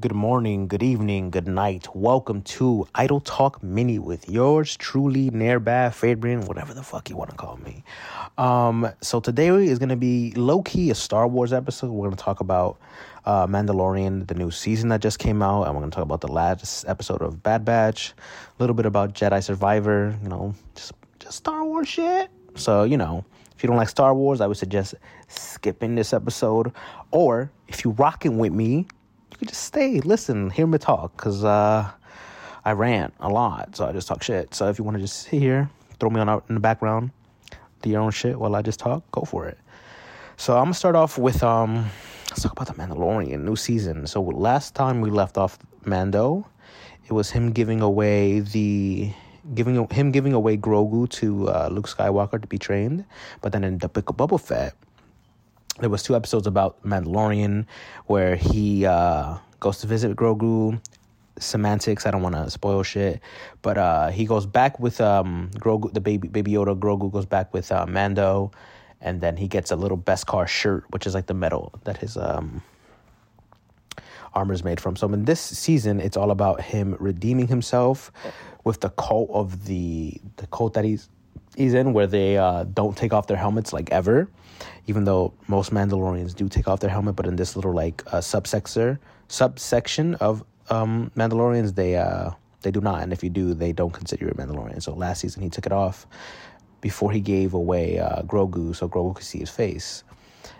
Good morning, good evening, good night. Welcome to Idle Talk Mini with yours truly, Nairbath, Fabian, whatever the fuck you want to call me. So today is going to be low-key a Star Wars episode. We're going to talk about Mandalorian, the new season that just came out. And we're going to talk about the last episode of Bad Batch. A little bit about Jedi Survivor, you know, just Star Wars shit. So, you know, if you don't like Star Wars, I would suggest skipping this episode. Or if you're rocking with me, you could just stay, listen, hear me talk, because I rant a lot, so I just talk shit. So if you want to just sit here, throw me on out in the background, do your own shit while I just talk, go for it. So I'm going to start off with, let's talk about the Mandalorian, new season. So last time we left off Mando, it was him giving away Grogu to Luke Skywalker to be trained, but then in the Book of Boba Fett, there was two episodes about Mandalorian where he goes to visit Grogu. Semantics, I don't want to spoil shit. But he goes back with Grogu, the baby Yoda. Grogu goes back with Mando. And then he gets a little Beskar shirt, which is like the metal that his armor is made from. So in this season, it's all about him redeeming himself with the cult of the cult that he's in, where they don't take off their helmets like ever, even though most Mandalorians do take off their helmet. But in this little like subsection of Mandalorians, they do not, and if you do, they don't consider you a Mandalorian. So last season he took it off before he gave away Grogu, so Grogu could see his face,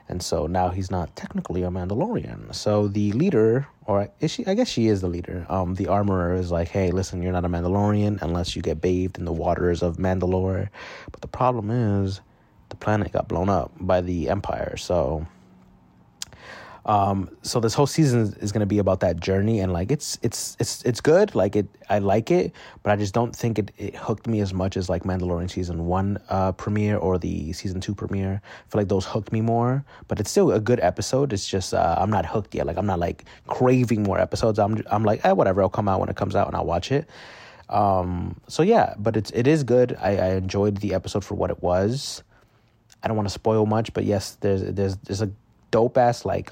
and so now he's not technically a Mandalorian. So the leader, or is she? I guess she is the leader. The armorer is like, hey, listen, you're not a Mandalorian unless you get bathed in the waters of Mandalore. But the problem is, the planet got blown up by the Empire. So this whole season is going to be about that journey, and like it's good. Like I like it, but I just don't think it hooked me as much as like Mandalorian season 1 premiere or the season 2 premiere. I feel like those hooked me more, but it's still a good episode. It's just I'm not hooked yet. Like I'm not like craving more episodes. I'm like, eh, whatever. I'll come out when it comes out and I'll watch it. So yeah, but it is good. I enjoyed the episode for what it was. I don't want to spoil much, but yes, there's a dope ass like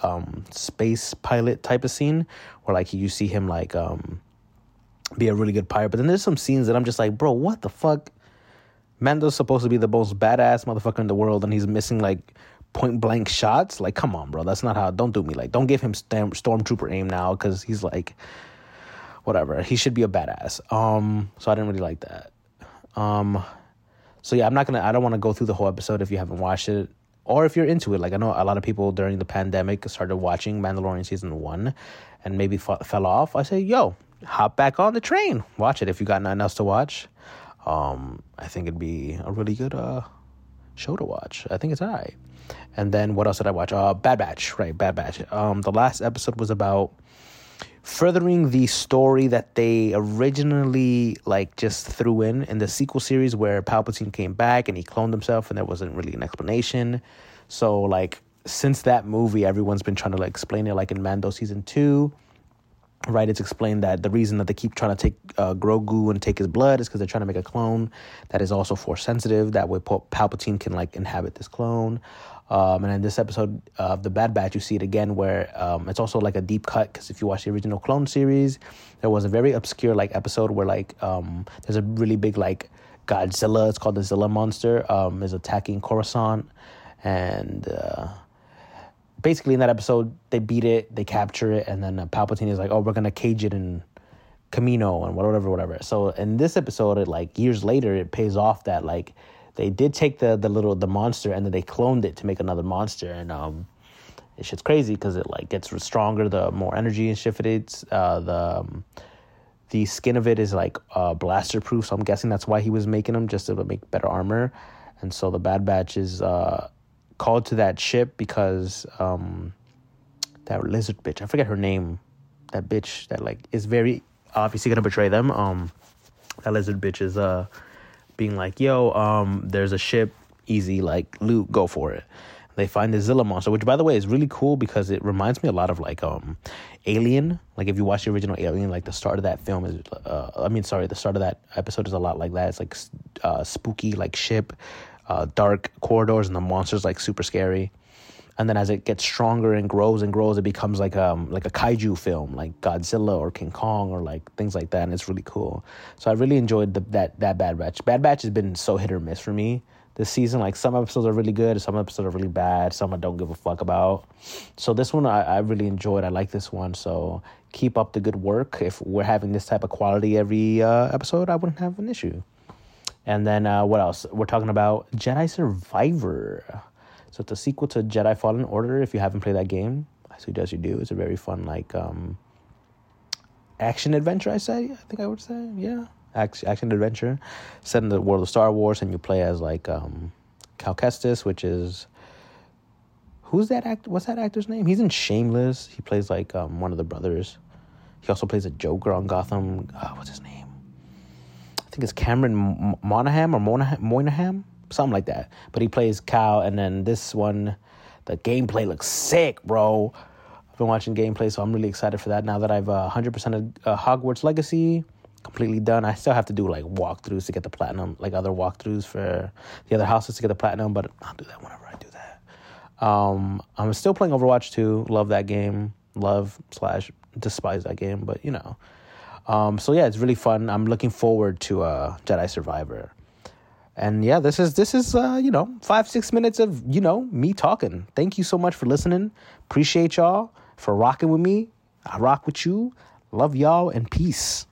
space pilot type of scene where like you see him like be a really good pirate. But then there's some scenes that I'm just like, bro, what the fuck? Mando's supposed to be the most badass motherfucker in the world, and he's missing like point blank shots. Like, come on, bro, that's not how. Don't do me like. Don't give him stormtrooper aim now, because he's like, whatever. He should be a badass. So I didn't really like that. So yeah, I don't want to go through the whole episode if you haven't watched it, or if you're into it. Like I know a lot of people during the pandemic started watching Mandalorian season 1 and maybe fell off. I say, yo, hop back on the train. Watch it if you got nothing else to watch. I think it'd be a really good show to watch. I think it's all right. And then what else did I watch? Bad Batch, right, Bad Batch. The last episode was about furthering the story that they originally like just threw in the sequel series where Palpatine came back and he cloned himself and there wasn't really an explanation. So like since that movie, everyone's been trying to like explain it, like in Mando season 2, right? It's explained that the reason that they keep trying to take Grogu and take his blood is because they're trying to make a clone that is also force sensitive. That way Palpatine can like inhabit this clone. And in this episode of The Bad Batch, you see it again where it's also like a deep cut, because if you watch the original Clone series, there was a very obscure like episode where like there's a really big like Godzilla, it's called the Zilla Monster, is attacking Coruscant. And basically in that episode, they beat it, they capture it, and then Palpatine is like, oh, we're going to cage it in Kamino and whatever. So in this episode, it, like years later, it pays off that like, they did take the monster, and then they cloned it to make another monster, and this shit's crazy because it like gets stronger the more energy and shit it is. The skin of it is like blaster proof, so I'm guessing that's why he was making them, just to make better armor. And so the Bad Batch is called to that ship because that lizard bitch, I forget her name, that bitch that like is very obviously gonna betray them. That lizard bitch is being like, yo, there's a ship, easy, like, Luke, go for it. They find the Zilla Monster, which, by the way, is really cool because it reminds me a lot of, like, Alien. Like, if you watch the original Alien, like, the start of that film is, the start of that episode is a lot like that. It's, like, spooky, like, ship, dark corridors, and the monster's, like, super scary. And then as it gets stronger and grows, it becomes like a kaiju film, like Godzilla or King Kong or like things like that. And it's really cool. So I really enjoyed that Bad Batch. Bad Batch has been so hit or miss for me this season. Like some episodes are really good, some episodes are really bad, some I don't give a fuck about. So this one I really enjoyed. I like this one. So keep up the good work. If we're having this type of quality every episode, I wouldn't have an issue. And then what else? We're talking about Jedi Survivor. So it's a sequel to Jedi Fallen Order. If you haven't played that game, I suggest you do. It's a very fun, like, action-adventure, I think I would say. Yeah, action-adventure. Set in the world of Star Wars, and you play as, like, Cal Kestis, which is... Who's that actor? What's that actor's name? He's in Shameless. He plays, like, one of the brothers. He also plays a Joker on Gotham. What's his name? I think it's Cameron Monahan or Moynihan? Something like that. But he plays Cal, and then this one, the gameplay looks sick, bro. I've been watching gameplay, so I'm really excited for that. Now that I've 100% of Hogwarts Legacy completely done, I still have to do, like, walkthroughs to get the platinum, like other walkthroughs for the other houses to get the platinum, but I'll do that whenever I do that. I'm still playing Overwatch 2. Love that game. Love/despise that game, but, you know. So, yeah, it's really fun. I'm looking forward to Jedi Survivor. And yeah, this is 5-6 minutes of me talking. Thank you so much for listening. Appreciate y'all for rocking with me. I rock with you. Love y'all and peace.